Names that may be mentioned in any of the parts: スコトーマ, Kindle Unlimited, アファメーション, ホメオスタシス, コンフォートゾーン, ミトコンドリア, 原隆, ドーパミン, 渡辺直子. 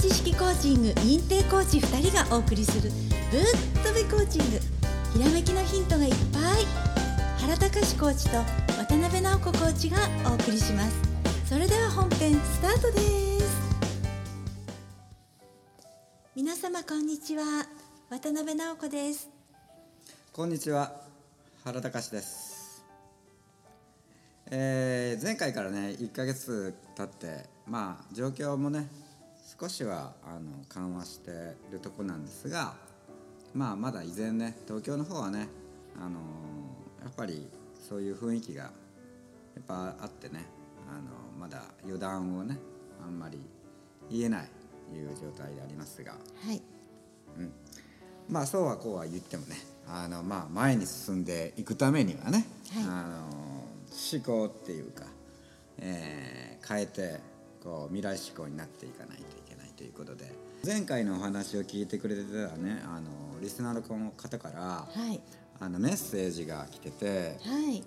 知識コーチング認定コーチ2人がお送りするぶっとびコーチング、ひらめきのヒントがいっぱい、原隆コーチと渡辺直子コーチがお送りします。それでは本編スタートです。皆様こんにちは、渡辺直子です。こんにちは、原隆です。前回からね1ヶ月経って状況もね少しは緩和しているとこなんですが、まだ依然ね東京の方はね、やっぱりそういう雰囲気がやっぱあってね、まだ予断をねあんまり言えないいう状態でありますが、はい、うん、そうはこうは言ってもね、前に進んでいくためにはね、はい、思考っていうか、変えてこう未来思考になっていかないといけないということで、前回のお話を聞いてくれてたねリスナーの方から、はい、メッセージが来てて、はい、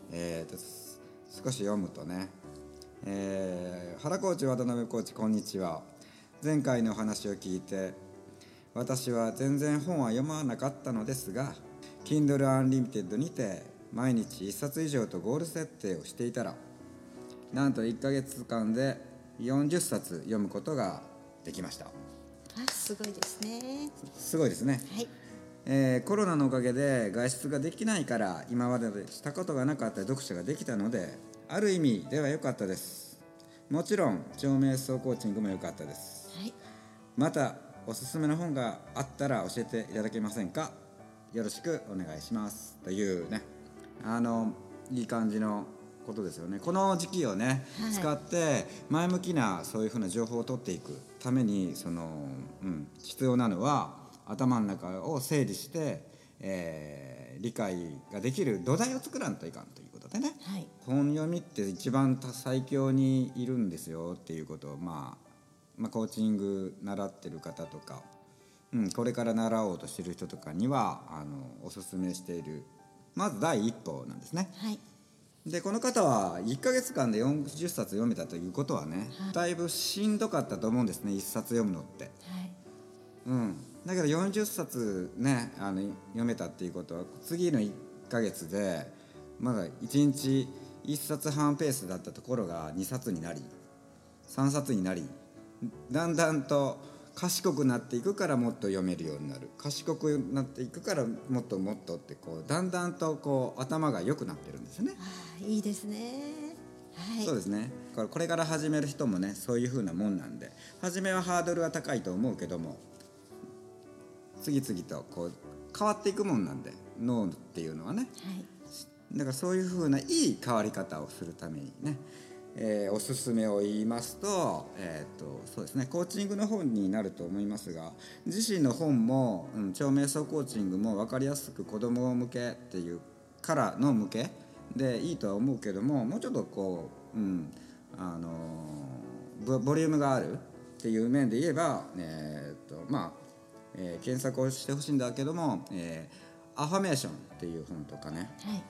少し読むとね、原コーチ、渡辺コーチ、こんにちは。前回のお話を聞いて、私は全然本は読まなかったのですが、 Kindle Unlimited にて毎日1冊以上とゴール設定をしていたら、なんと1ヶ月間で40冊読むことができました。すごいですね。すごいですね、はい。コロナのおかげで外出ができないから、今までしたことがなかった読書ができたので、ある意味では良かったです。もちろん超瞑想コーチングも良かったです。はい、またおすすめの本があったら教えていただけませんか、よろしくお願いします、というね、いい感じのことですよね。この時期をね、はい、使って前向きなそういうふうな情報を取っていくために、必要なのは頭の中を整理して、理解ができる土台を作らんといかんということでね、はい、本読みって一番最強にいるんですよっていうことをコーチング習ってる方とか、これから習おうとしてる人とかにはおすすめしている、まず第一歩なんですね、はい、でこの方は1ヶ月間で40冊読めたということはね、はい、だいぶしんどかったと思うんですね、1冊読むのって、はい、だけど40冊ね読めたっていうことは、次の1ヶ月でまだ1日1冊半ペースだったところが2冊になり3冊になり、だんだんと賢くなっていくからもっと読めるようになる、賢くなっていくからもっともっとってだんだんと頭が良くなってるんですよね。いいですね、はい、そうですね。これから始める人もねそういう風なもんなんで、初めはハードルは高いと思うけども、次々と変わっていくもんなんで、脳っていうのはね、はい、だからそういう風ないい変わり方をするためにね、おすすめを言いますと、そうですね、コーチングの本になると思いますが、自身の本も、超瞑想コーチングも分かりやすく子ども向けっていうからの向けでいいとは思うけども、もうちょっとボリュームがあるっていう面で言えば、検索をしてほしいんだけども、アファメーションっていう本とかね、はい、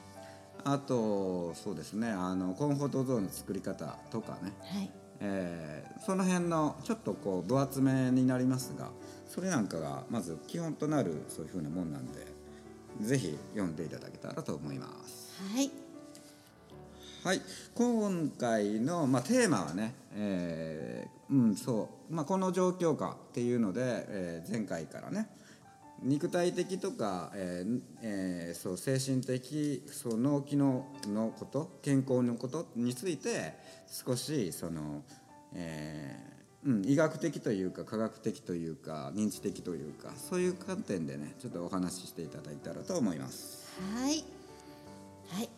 あとそうですね、コンフォートゾーンの作り方とかね、はい、その辺のちょっと分厚めになりますが、それなんかがまず基本となるそういう風なもんなんで、ぜひ読んでいただけたらと思います。はい、はい、今回の、テーマはね、この状況下っていうので、前回からね肉体的とか、精神的、脳機能のこと、健康のことについて少し医学的というか科学的というか認知的というか、そういう観点でねちょっとお話ししていただいたらと思います。はい、はい、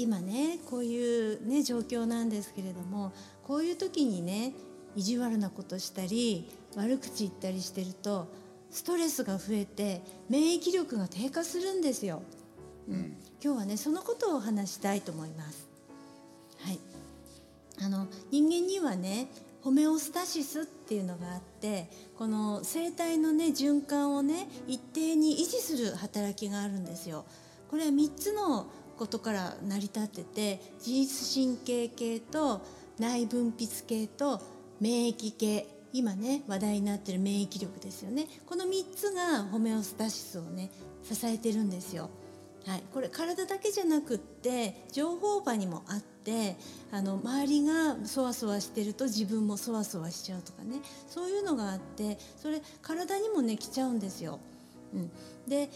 今ねこういう、ね、状況なんですけれども、こういう時にね意地悪なことしたり悪口言ったりしてるとストレスが増えて免疫力が低下するんですよ、今日はねそのことをお話したいと思います。はい、人間にはねホメオスタシスっていうのがあって、この生体のね循環をね一定に維持する働きがあるんですよ。これは3つのことから成り立ってて、自律神経系と内分泌系と免疫系今ね話題になっている免疫力ですよね。この3つがホメオスタシスをね支えてるんですよ。はい、これ体だけじゃなくって情報場にもあって、周りがそわそわしてると自分もそわそわしちゃうとかね、そういうのがあって、それ体にもね来ちゃうんですよ。うん、で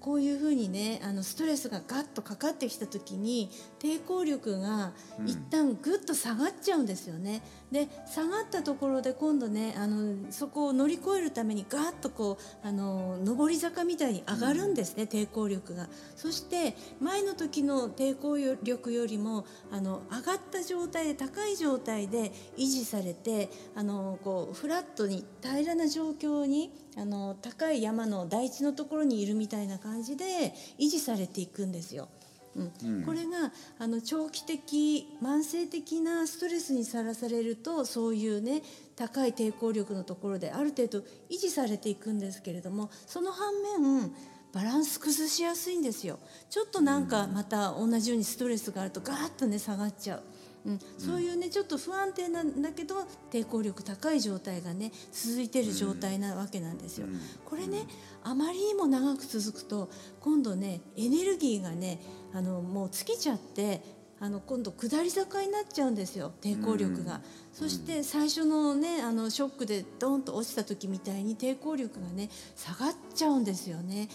こういうふうにねストレスがガッとかかってきた時に抵抗力が一旦グッと下がっちゃうんですよね。で下がったところで今度ねそこを乗り越えるためにガッとこう上り坂みたいに上がるんですね、抵抗力が。そして前の時の抵抗力よりも上がった状態で高い状態で維持されてこうフラットに平らな状況に高い山の台地のところにいるみたいな感じで維持されていくんですよ。うんうん、これが長期的慢性的なストレスにさらされると、そういうね高い抵抗力のところである程度維持されていくんですけれども、その反面バランス崩しやすいんですよ。ちょっとなんかまた同じようにストレスがあるとガーッとね下がっちゃう。うん、そういうねちょっと不安定なんだけど抵抗力高い状態がね続いてる状態なわけなんですよ。これねあまりにも長く続くと今度ねエネルギーがねもう尽きちゃって今度下り坂になっちゃうんですよ、抵抗力が。そして最初のねショックでドンと落ちた時みたいに抵抗力がね下がっちゃうんですよね。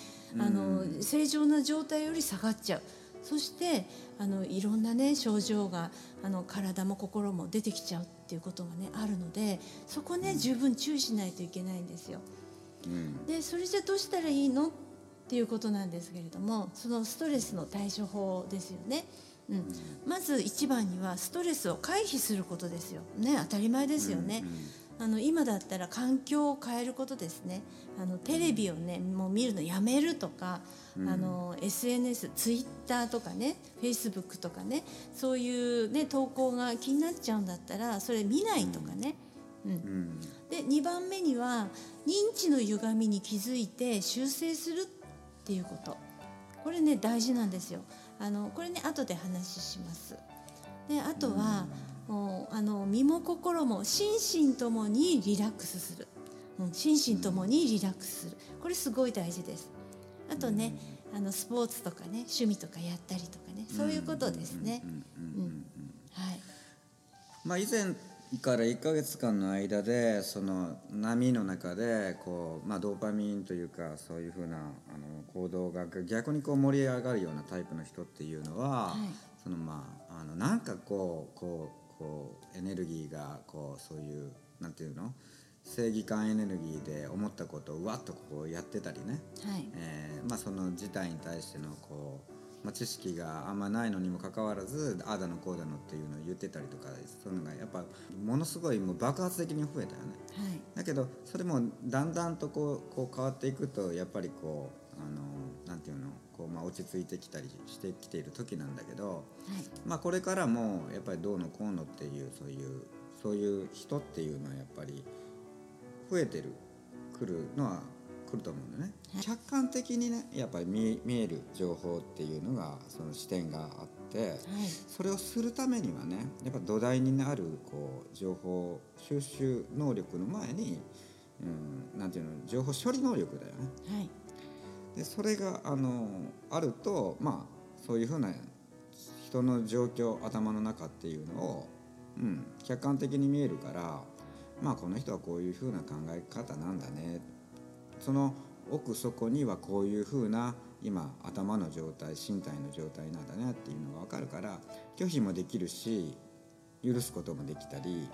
正常な状態より下がっちゃう。そしていろんな、ね、症状が体も心も出てきちゃうっていうことが、ね、あるので、そこね十分注意しないといけないんですよ。うん、でそれじゃどうしたらいいのっていうことなんですけれども、そのストレスの対処法ですよね。うん、まず一番にはストレスを回避することですよね。当たり前ですよね。今だったら環境を変えることですね。テレビをねもう見るのやめるとか、SNS、Twitter とかね Facebook とかね、そういう、ね、投稿が気になっちゃうんだったらそれ見ないとかね。で2番目には認知の歪みに気づいて修正するっていうこと。これね大事なんですよ。これね後で話します。であとは、もう身も心も心身ともにリラックスする、心身ともにリラックスする、これすごい大事です。あとね、スポーツとかね趣味とかやったりとかね、そういうことですね。以前から1ヶ月間の間でその波の中でこう、ドーパミンというかそういうふうな行動が逆にこう盛り上がるようなタイプの人っていうのは、そのなんかこうエネルギーがこうそういうなんていうの正義感エネルギーで思ったことをうわっとこうやってたりね、その事態に対してのこう、知識があんまないのにもかかわらずああだのこうだのっていうのを言ってたりとか、そういうのがやっぱものすごいもう爆発的に増えたよね。だけどそれもだんだんとこう変わっていくとやっぱりこうなんていうのこう落ち着いてきたりしてきている時なんだけど、これからもやっぱりどうのこうのっていうそういう人っていうのはやっぱり増えてる来ると思うんだね。客観的にねやっぱり見える情報っていうのがその視点があって、それをするためにはねやっぱ土台になるこう情報収集能力の前に、なんていうの情報処理能力だよね。でそれがあると、そういうふうな人の状況頭の中っていうのを、客観的に見えるから、この人はこういうふうな考え方なんだね、その奥底にはこういうふうな今頭の状態身体の状態なんだねっていうのが分かるから拒否もできるし許すこともできたり、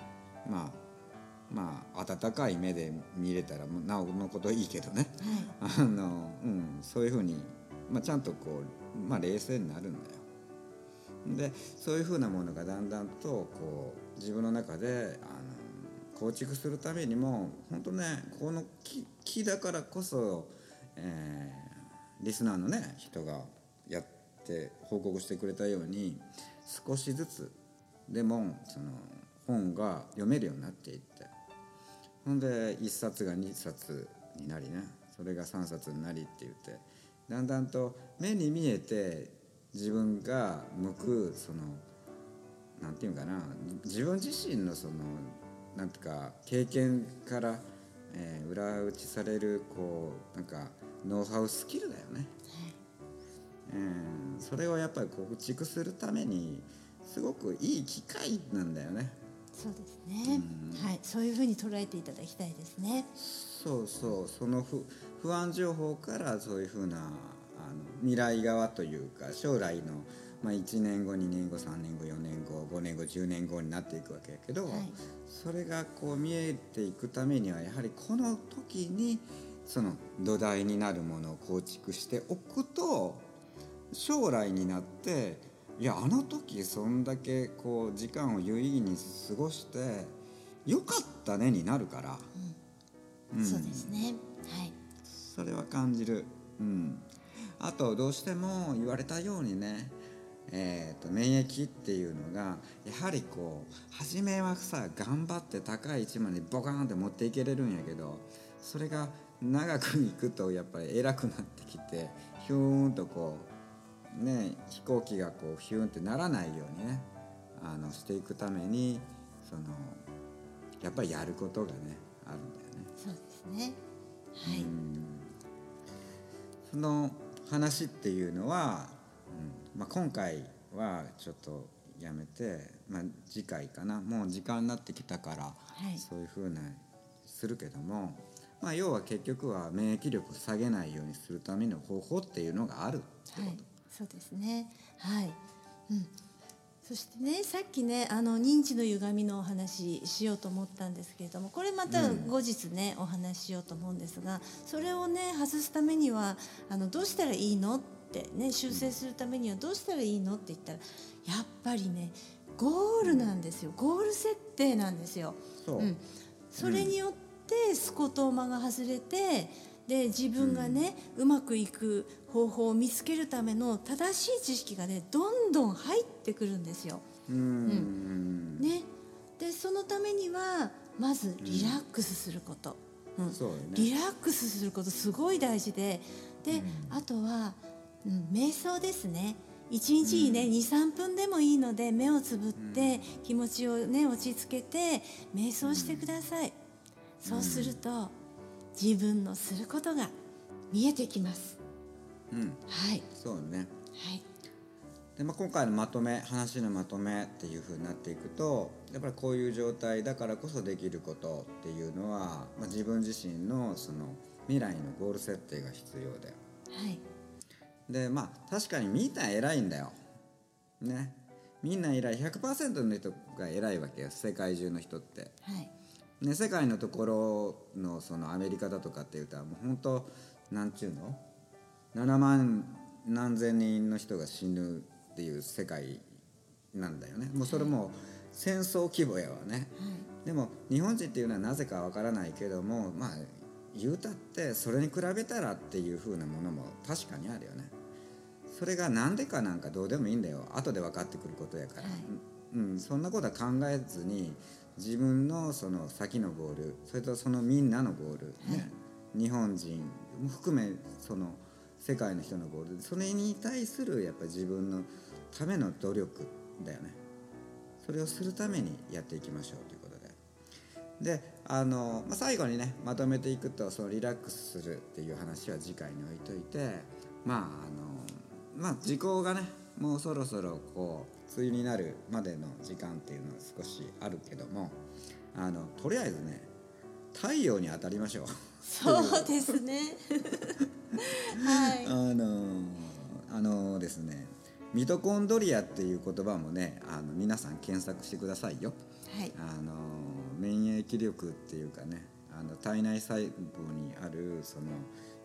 温かい目で見れたらなおのこといいけどね、そういうふうに、ちゃんとこう、冷静になるんだよ。でそういうふうなものがだんだんとこう自分の中で構築するためにも本当ねこの木だからこそ、リスナーのね人がやって報告してくれたように少しずつでもその本が読めるようになっていって、ほんで1冊が2冊になりね、それが3冊になりって言ってだんだんと目に見えて自分が向くそのなんていうかな自分自身のそのなんとか経験から、裏打ちされるこうなんかノウハウスキルだよね、それをやっぱり構築するためにすごくいい機会なんだよね。そうですね、はい、そういうふうに捉えていただきたいですね。そうそう、その不安情報からそういうふうな未来側というか将来の、1年後2年後3年後4年後5年後10年後になっていくわけやけど、はい、それがこう見えていくためにはやはりこの時にその土台になるものを構築しておくと将来になっていやあの時そんだけこう時間を有意義に過ごしてよかったねになるから、そうですね、はい、それは感じる、あとどうしても言われたようにね、免疫っていうのがやはりこう初めはさ頑張って高い位置までボカーンって持っていけれるんやけどそれが長くいくとやっぱり偉くなってきてヒューンとこうね飛行機がこうヒューンってならないようにねしていくためにそのやっぱりやることがねあるんだよね。そうですね、はい、その話っていうのは、今回はちょっとやめて、次回かなもう時間になってきたから、そういうふうなするけども、要は結局は免疫力を下げないようにするための方法っていうのがあるってこと、そうですね、そしてねさっきね認知の歪みのお話しようと思ったんですけれどもこれまた後日ね、お話ししようと思うんですがそれをね外すためにはどうしたらいいのってね修正するためにはどうしたらいいのって言ったらやっぱりねゴールなんですよ。ゴール設定なんですよ。それによってスコトーマが外れてで自分がね、うまくいく方法を見つけるための正しい知識がねどんどん入ってくるんですよ。ね、でそのためにはまずリラックスすること、そうよね、リラックスすることすごい大事で、あとは、瞑想ですね。1日にね 2,3 分でもいいので目をつぶって気持ちをね落ち着けて瞑想してください。そうすると自分のすることが見えてきます。そうね。で今回のまとめ話のまとめっていう風になっていくとやっぱりこういう状態だからこそできることっていうのは、自分自身のその未来のゴール設定が必要で。で確かにみんな偉いんだよ。ね。みんな偉い 100% の人が偉いわけよ世界中の人って。ね、世界のところ そのアメリカだとかっていうともう本当なんちゅうの7万何千人の人が死ぬっていう世界なんだよね。もうそれも戦争規模やわね、でも日本人っていうのはなぜかわからないけども言うたってそれに比べたらっていう風なものも確かにあるよね。それがなんでかなんかどうでもいいんだよ後で分かってくることやから、そんなことは考えずに自分のその先のゴールそれとそのみんなのゴール、日本人も含めその世界の人のゴールそれに対するやっぱ自分のための努力だよね。それをするためにやっていきましょうということで最後にねまとめていくとそのリラックスするっていう話は次回に置いといて時効がねもうそろそろこう梅雨になるまでの時間っていうのは少しあるけどもとりあえずね太陽に当たりましょう。そうですねはいですねミトコンドリアっていう言葉もね皆さん検索してくださいよ。免疫力っていうかね体内細胞にあるその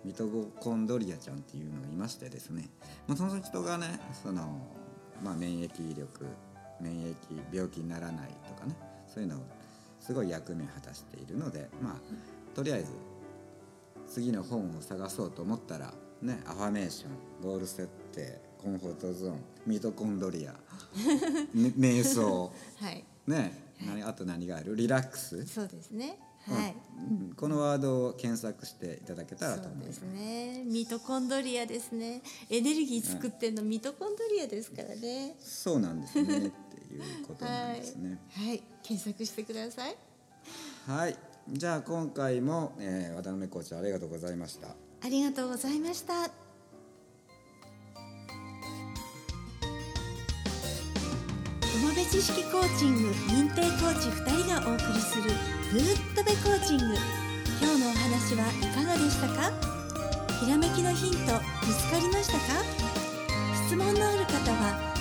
ミトコンドリアちゃんっていうのがいましてですね、その人がねその、免疫力病気にならないとかねそういうのをすごい役目を果たしているのでとりあえず次の本を探そうと思ったらねアファメーションゴール設定コンフォートゾーンミトコンドリア瞑想あと何があるリラックスそうですねこのワードを検索していただけたらと思います。そうですね、ミトコンドリアですね。エネルギー作ってるのミトコンドリアですからね。そうなんですねっていうことなんですね。はい、検索してください。はい、じゃあ今回も、渡辺コーチありがとうございました。ありがとうございました。友部知識コーチング認定コーチ2人がお送りするぶっとべコーチング。今日のお話はいかがでしたか？ひらめきのヒント見つかりましたか？質問のある方は